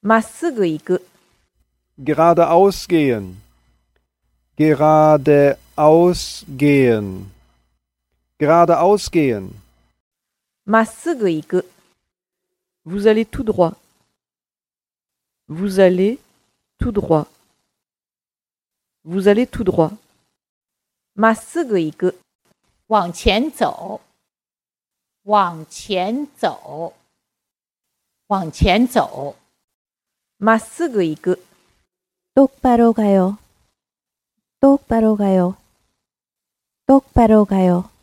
まっすぐ行く。geradeaus gehen, geradeaus gehen, geradeaus gehen. まっすぐ行く。Vous allez tout droit. Vous allez tout droit. Vous allez tout droit. まっすぐ行く。往前走。往前走。往前走。まっすぐ行く。똑바로 가요. 똑바로 가요. 똑바로 가요.